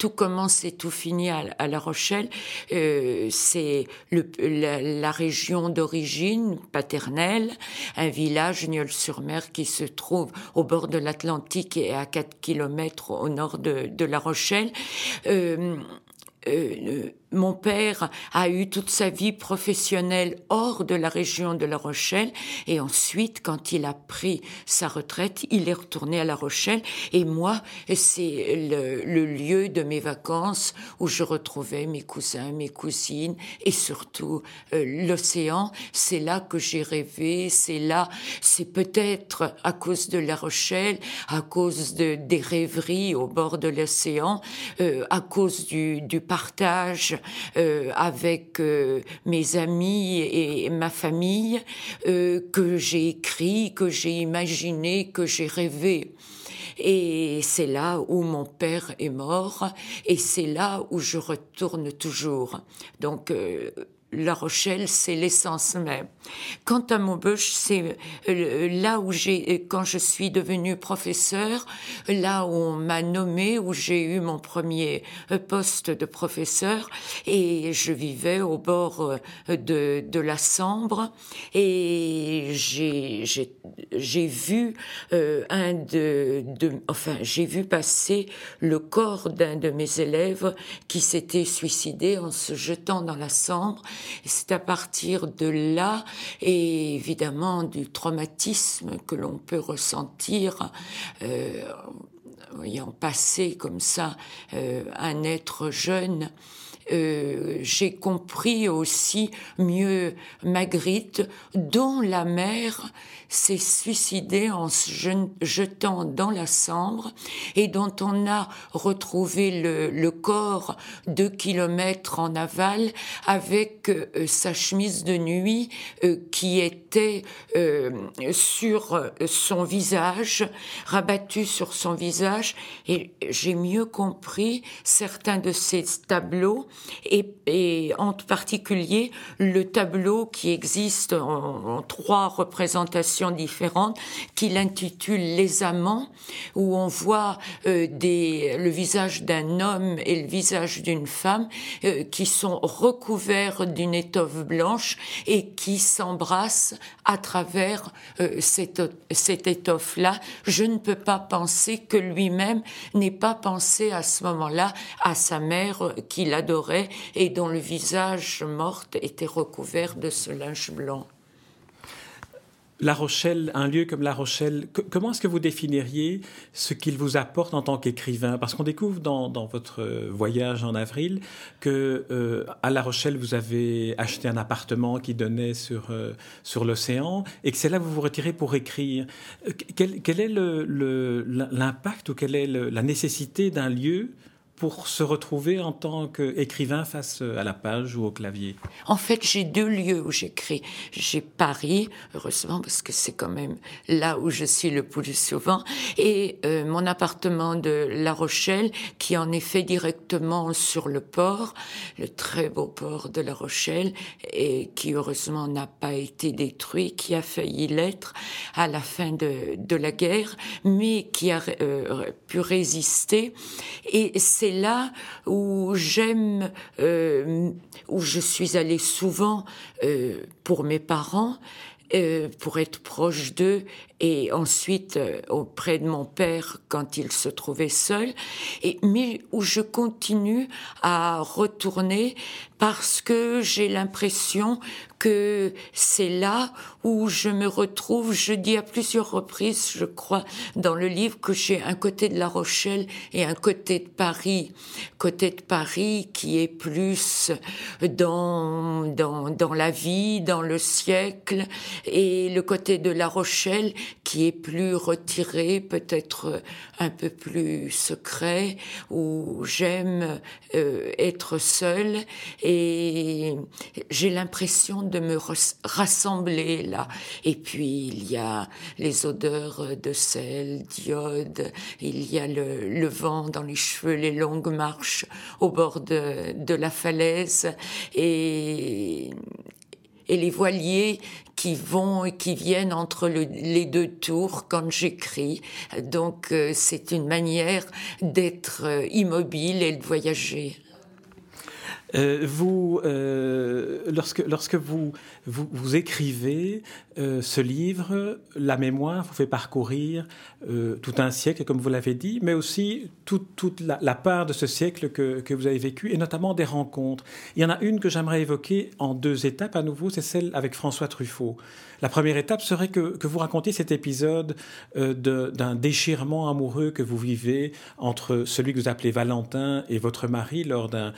tout commence et tout finit à La Rochelle. C'est la région d'origine paternelle, un village, Nieul-sur-Mer, qui se trouve au bord de l'Atlantique et à 4 kilomètres au nord de La Rochelle. Mon père a eu toute sa vie professionnelle hors de la région de La Rochelle, et ensuite, quand il a pris sa retraite, il est retourné à La Rochelle, et moi, c'est le lieu de mes vacances où je retrouvais mes cousins, mes cousines, et surtout l'océan. C'est là que j'ai rêvé, c'est peut-être à cause de La Rochelle, à cause des rêveries au bord de l'océan, à cause du partage avec mes amis et ma famille, que j'ai écrit, que j'ai imaginé, que j'ai rêvé. Et c'est là où mon père est mort, et c'est là où je retourne toujours. Donc, La Rochelle, c'est l'essence même. Quant à Maubeuge, c'est là où quand je suis devenue professeure, là où on m'a nommée, où j'ai eu mon premier poste de professeur, et je vivais au bord de la Sambre, et j'ai vu j'ai vu passer le corps d'un de mes élèves qui s'était suicidé en se jetant dans la Sambre. C'est à partir de là, et évidemment du traumatisme que l'on peut ressentir ayant passé comme ça un être jeune, j'ai compris aussi mieux Magritte, dont la mère s'est suicidée en se jetant dans la Sambre, et dont on a retrouvé le corps 2 kilomètres en aval, avec sa chemise de nuit qui était sur son visage, rabattue sur son visage. Et j'ai mieux compris certains de ces tableaux, et en particulier le tableau qui existe en 3 représentations différentes, qu'il intitule Les amants, où on voit le visage d'un homme et le visage d'une femme qui sont recouverts d'une étoffe blanche et qui s'embrassent à travers cette étoffe-là. Je ne peux pas penser que lui-même n'ait pas pensé à ce moment-là à sa mère qu'il adorait et dont le visage mort était recouvert de ce linge blanc. La Rochelle, un lieu comme La Rochelle, comment est-ce que vous définiriez ce qu'il vous apporte en tant qu'écrivain ? Parce qu'on découvre dans votre voyage en avril que à La Rochelle, vous avez acheté un appartement qui donnait sur l'océan, et que c'est là que vous vous retirez pour écrire. Quel est l'impact, ou quelle est la nécessité d'un lieu pour se retrouver en tant qu'écrivain face à la page ou au clavier? En fait, j'ai 2 lieux où j'écris. J'ai Paris, heureusement, parce que c'est quand même là où je suis le plus souvent, et mon appartement de La Rochelle, qui en est fait directement sur le port, le très beau port de La Rochelle, et qui heureusement n'a pas été détruit, qui a failli l'être à la fin de la guerre, mais qui a pu résister. Et c'est là où où je suis allée souvent pour mes parents, pour être proche d'eux, et ensuite auprès de mon père quand il se trouvait seul, mais où je continue à retourner parce que j'ai l'impression que c'est là où je me retrouve. Je dis à plusieurs reprises, je crois, dans le livre, que j'ai un côté de La Rochelle et un côté de Paris. Côté de Paris qui est plus dans la vie, dans le siècle, et le côté de La Rochelle qui est plus retiré, peut-être un peu plus secret, où j'aime être seule, et j'ai l'impression de me rassembler là. Et puis il y a les odeurs de sel, d'iode, il y a le vent dans les cheveux, les longues marches au bord de la falaise, et et les voiliers qui vont et qui viennent entre les deux tours quand j'écris. Donc c'est une manière d'être immobile et de voyager. Lorsque vous écrivez ce livre, la mémoire vous fait parcourir tout un siècle, comme vous l'avez dit, mais aussi toute la part de ce siècle que vous avez vécu, et notamment des rencontres. Il y en a une que j'aimerais évoquer en deux étapes à nouveau, c'est celle avec François Truffaut. La première étape serait que vous racontiez cet épisode d'un déchirement amoureux que vous vivez entre celui que vous appelez Valentin et votre mari lors d'un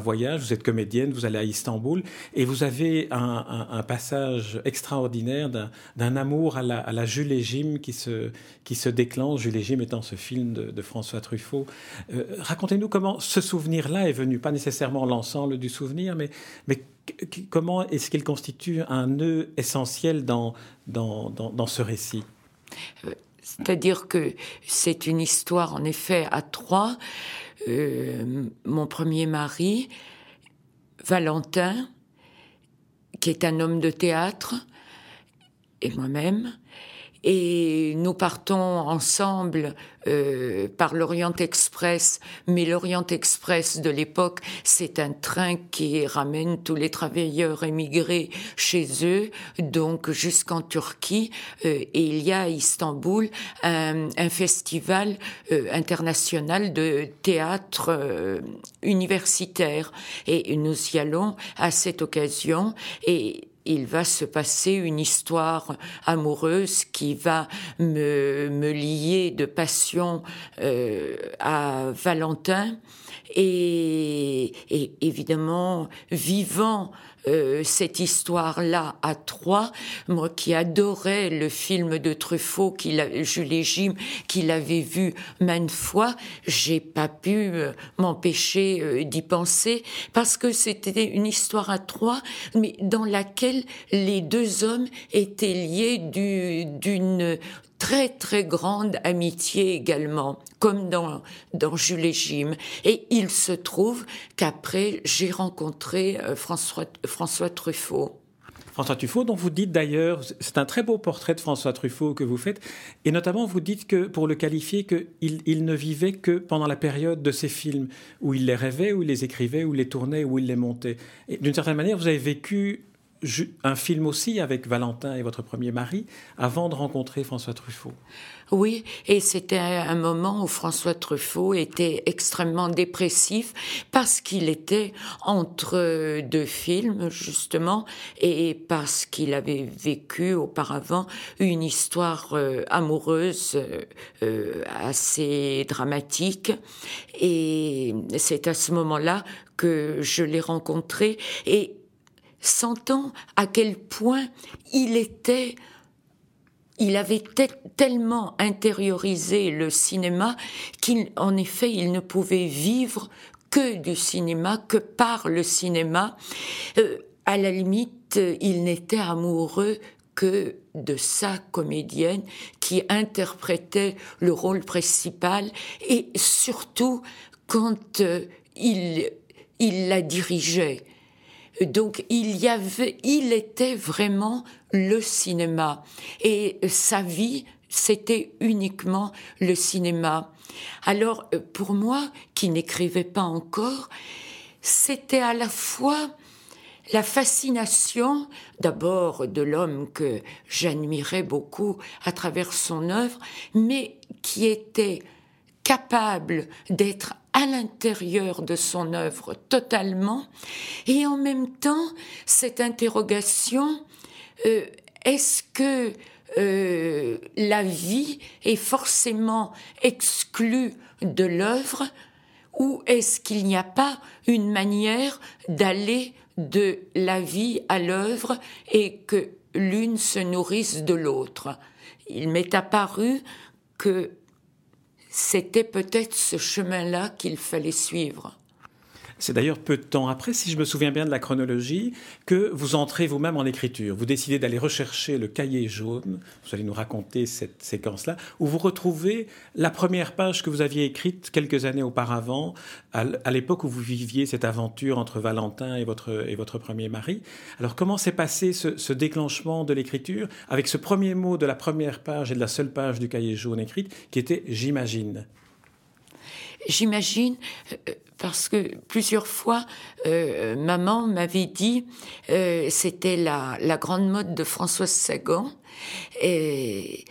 voyage. Vous êtes comédienne, vous allez à Istanbul et vous avez un passage extraordinaire d'un amour à la Jules et Jim qui se déclenche. Jules et Jim étant ce film de François Truffaut. Racontez-nous comment ce souvenir-là est venu, pas nécessairement l'ensemble du souvenir, mais comment est-ce qu'il constitue un nœud essentiel dans ce récit ? C'est-à-dire que c'est une histoire, en effet, à Troyes. Mon premier mari, Valentin, qui est un homme de théâtre, et moi-même. Et nous partons ensemble par l'Orient Express, mais l'Orient Express de l'époque, c'est un train qui ramène tous les travailleurs émigrés chez eux, donc jusqu'en Turquie. Et il y a à Istanbul un festival international de théâtre universitaire. Et nous y allons à cette occasion et il va se passer une histoire amoureuse qui va me lier de passion à Valentin. Et évidemment, vivant cette histoire-là à Troyes, moi qui adorais le film de Truffaut, Jules et Jim, qu'il avait vu maintes fois, j'ai pas pu m'empêcher d'y penser, parce que c'était une histoire à Troyes, mais dans laquelle les deux hommes étaient liés d'une très très grande amitié également, comme dans Jules et Jim. Et il se trouve qu'après, j'ai rencontré François Truffaut. François Truffaut, dont vous dites d'ailleurs, c'est un très beau portrait de François Truffaut que vous faites, et notamment vous dites que, pour le qualifier, qu'il ne vivait que pendant la période de ses films, où il les rêvait, où il les écrivait, où il les tournait, où il les montait. Et d'une certaine manière, vous avez vécu un film aussi avec Valentin et votre premier mari avant de rencontrer François Truffaut. Oui, et c'était un moment où François Truffaut était extrêmement dépressif parce qu'il était entre deux films, justement, et parce qu'il avait vécu auparavant une histoire amoureuse assez dramatique. Et c'est à ce moment-là que je l'ai rencontré et sentant à quel point il avait tellement intériorisé le cinéma qu'en effet, il ne pouvait vivre que du cinéma, que par le cinéma. À la limite, il n'était amoureux que de sa comédienne qui interprétait le rôle principal et surtout quand il la dirigeait. Donc il était vraiment le cinéma et sa vie, c'était uniquement le cinéma. Alors pour moi, qui n'écrivais pas encore, c'était à la fois la fascination, d'abord de l'homme que j'admirais beaucoup à travers son œuvre, mais qui était capable d'être à l'intérieur de son œuvre totalement, et en même temps, cette interrogation, est-ce que la vie est forcément exclue de l'œuvre, ou est-ce qu'il n'y a pas une manière d'aller de la vie à l'œuvre et que l'une se nourrisse de l'autre? Il m'est apparu que c'était peut-être ce chemin-là qu'il fallait suivre. C'est d'ailleurs peu de temps après, si je me souviens bien de la chronologie, que vous entrez vous-même en écriture. Vous décidez d'aller rechercher le cahier jaune, vous allez nous raconter cette séquence-là, où vous retrouvez la première page que vous aviez écrite quelques années auparavant, à l'époque où vous viviez cette aventure entre Valentin et votre premier mari. Alors comment s'est passé ce déclenchement de l'écriture avec ce premier mot de la première page et de la seule page du cahier jaune écrite qui était « J'imagine ». J'imagine, parce que plusieurs fois, maman m'avait dit, c'était la grande mode de Françoise Sagan, et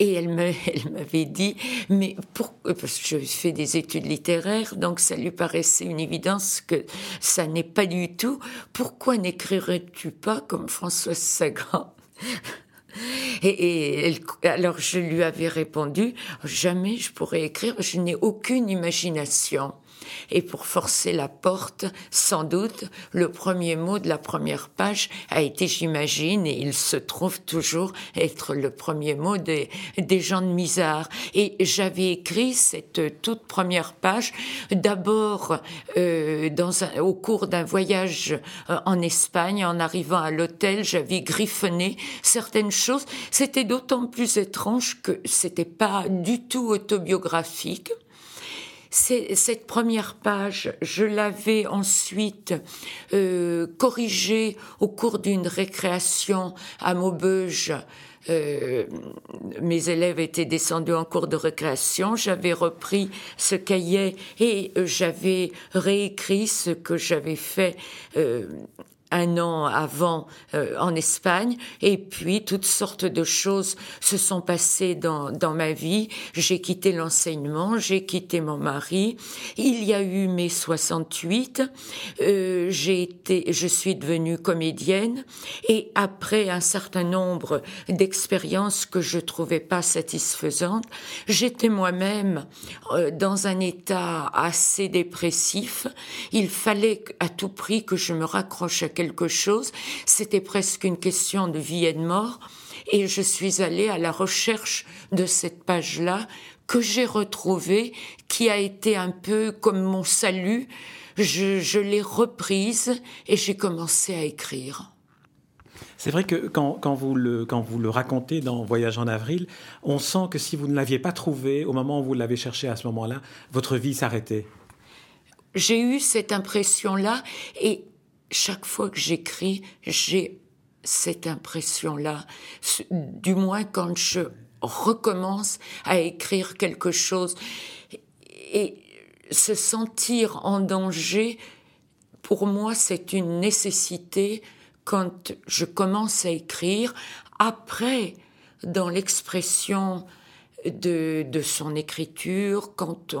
elle m'avait dit, mais pourquoi, parce que je fais des études littéraires, donc ça lui paraissait une évidence que ça n'est pas du tout, pourquoi n'écrirais-tu pas comme Françoise Sagan ? Alors je lui avais répondu, jamais je pourrais écrire, je n'ai aucune imagination. Et pour forcer la porte, sans doute, le premier mot de la première page a été « J'imagine » et il se trouve toujours être le premier mot des gens de Misar. Et j'avais écrit cette toute première page d'abord au cours d'un voyage en Espagne. En arrivant à l'hôtel, j'avais griffonné certaines choses. C'était d'autant plus étrange que c'était pas du tout autobiographique. Cette première page, je l'avais ensuite corrigée au cours d'une récréation à Maubeuge. Mes élèves étaient descendus en cours de récréation, j'avais repris ce cahier et j'avais réécrit ce que j'avais fait un an avant en Espagne, et puis toutes sortes de choses se sont passées dans ma vie. J'ai quitté l'enseignement, j'ai quitté mon mari, il y a eu mai 68, je suis devenue comédienne, et après un certain nombre d'expériences que je trouvais pas satisfaisantes, j'étais moi-même dans un état assez dépressif. Il fallait à tout prix que je me raccroche à quelque chose, c'était presque une question de vie et de mort, et je suis allée à la recherche de cette page-là, que j'ai retrouvée, qui a été un peu comme mon salut. Je l'ai reprise et j'ai commencé à écrire. C'est vrai que quand vous le racontez dans Voyage en avril, on sent que si vous ne l'aviez pas trouvé, au moment où vous l'avez cherché à ce moment-là, votre vie s'arrêtait. J'ai eu cette impression-là, et chaque fois que j'écris, j'ai cette impression-là, du moins quand je recommence à écrire quelque chose. Et se sentir en danger, pour moi, c'est une nécessité quand je commence à écrire. Après, dans l'expression de son écriture, quand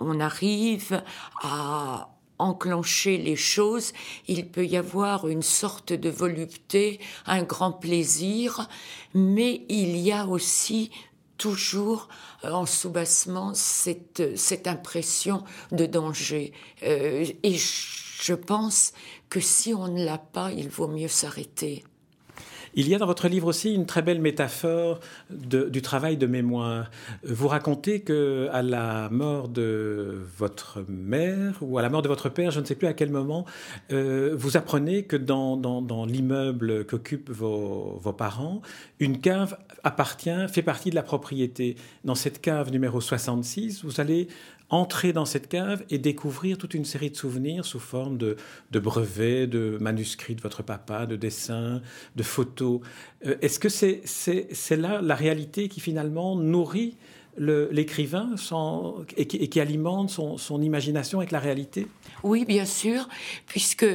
on arrive à enclencher les choses, il peut y avoir une sorte de volupté, un grand plaisir, mais il y a aussi toujours en sous-bassement cette impression de danger. Et je pense que si on ne l'a pas, il vaut mieux s'arrêter. Il y a dans votre livre aussi une très belle métaphore du travail de mémoire. Vous racontez qu'à la mort de votre mère ou à la mort de votre père, je ne sais plus à quel moment, vous apprenez que dans l'immeuble qu'occupent vos parents, une cave fait partie de la propriété. Dans cette cave numéro 66, vous allez entrer dans cette cave et découvrir toute une série de souvenirs sous forme de brevets, de manuscrits de votre papa, de dessins, de photos. Est-ce que c'est là la réalité qui finalement nourrit l'écrivain et qui alimente son imagination avec la réalité? Oui, bien sûr, puisque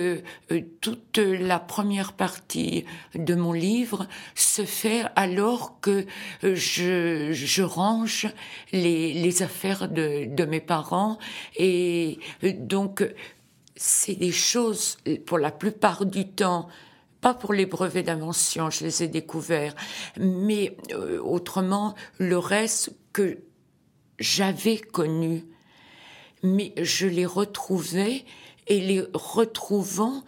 toute la première partie de mon livre se fait alors que je range les affaires de mes parents, et donc c'est des choses, pour la plupart du temps, pas pour les brevets d'invention, je les ai découverts, mais autrement, le reste que j'avais connu, mais je les retrouvais, et les retrouvant,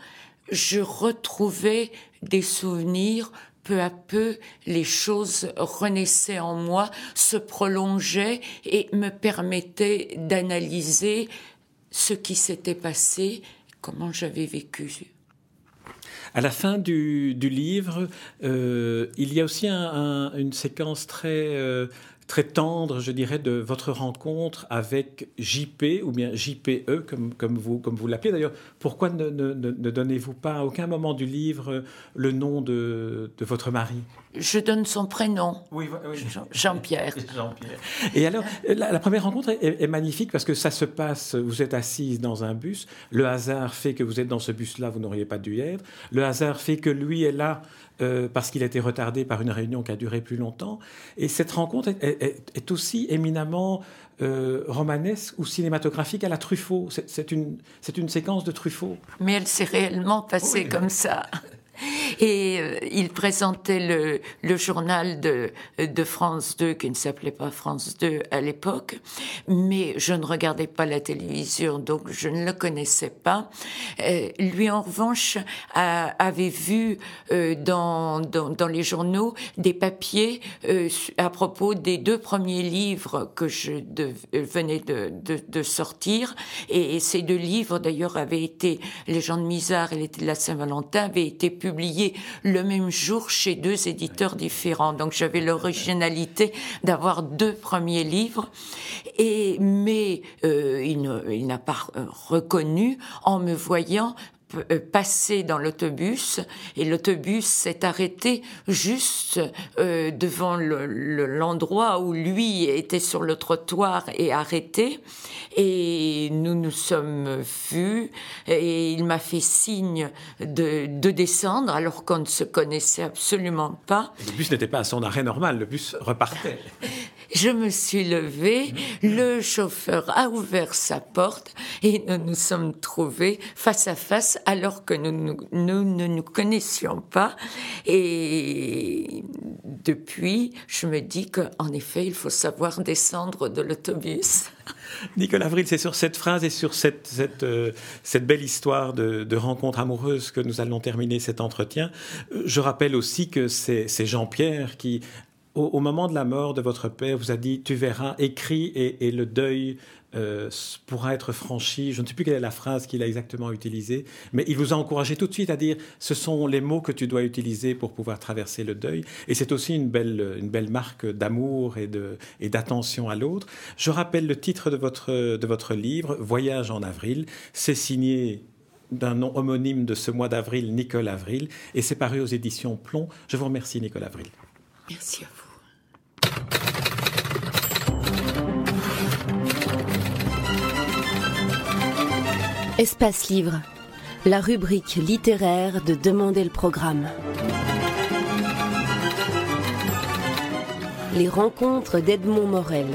je retrouvais des souvenirs. Peu à peu, les choses renaissaient en moi, se prolongeaient et me permettaient d'analyser ce qui s'était passé, comment j'avais vécu. À la fin du livre, il y a aussi une séquence très tendre, je dirais, de votre rencontre avec JP, ou bien JPE, comme vous l'appelez. D'ailleurs, pourquoi ne donnez-vous pas à aucun moment du livre le nom de votre mari ? Je donne son prénom. Oui. Jean-Pierre. Jean-Pierre. Et alors, la première rencontre est magnifique parce que ça se passe, vous êtes assise dans un bus, le hasard fait que vous êtes dans ce bus-là, vous n'auriez pas dû y être, le hasard fait que lui est là parce qu'il a été retardé par une réunion qui a duré plus longtemps. Et cette rencontre est aussi éminemment romanesque ou cinématographique à la Truffaut. C'est une séquence de Truffaut. Mais elle s'est réellement passée comme ça. Et il présentait le journal de France 2, qui ne s'appelait pas France 2 à l'époque, mais je ne regardais pas la télévision, donc je ne le connaissais pas. Lui, en revanche, avait vu dans les journaux des papiers à propos des 2 premiers livres que je venais de sortir. Et ces 2 livres, d'ailleurs, avaient été « Les gens de Misar » et « Les Têtes de la Saint-Valentin » avaient été publié le même jour chez 2 éditeurs différents. Donc j'avais l'originalité d'avoir 2 premiers livres, il n'a pas reconnu en me voyant passer dans l'autobus, et l'autobus s'est arrêté juste devant l'endroit où lui était sur le trottoir et arrêté, et nous nous sommes vus, et il m'a fait signe de descendre alors qu'on ne se connaissait absolument pas. Et le bus n'était pas à son arrêt normal, le bus repartait. Je me suis levée, le chauffeur a ouvert sa porte et nous nous sommes trouvés face à face alors que nous ne nous connaissions pas. Et depuis, je me dis qu'en effet, il faut savoir descendre de l'autobus. Nicole Avril, c'est sur cette phrase et sur cette belle histoire de rencontre amoureuse que nous allons terminer cet entretien. Je rappelle aussi que c'est Jean-Pierre qui... Au moment de la mort de votre père, vous a dit « tu verras, écris et le deuil pourra être franchi ». Je ne sais plus quelle est la phrase qu'il a exactement utilisée, mais il vous a encouragé tout de suite à dire « ce sont les mots que tu dois utiliser pour pouvoir traverser le deuil ». Et c'est aussi une belle marque d'amour et d'attention à l'autre. Je rappelle le titre de votre livre « Voyage en avril ». C'est signé d'un nom homonyme de ce mois d'avril, Nicole Avril, et c'est paru aux éditions Plon. Je vous remercie, Nicole Avril. Merci à vous. Espace Livre, la rubrique littéraire de Demander le programme. Les rencontres d'Edmond Morel.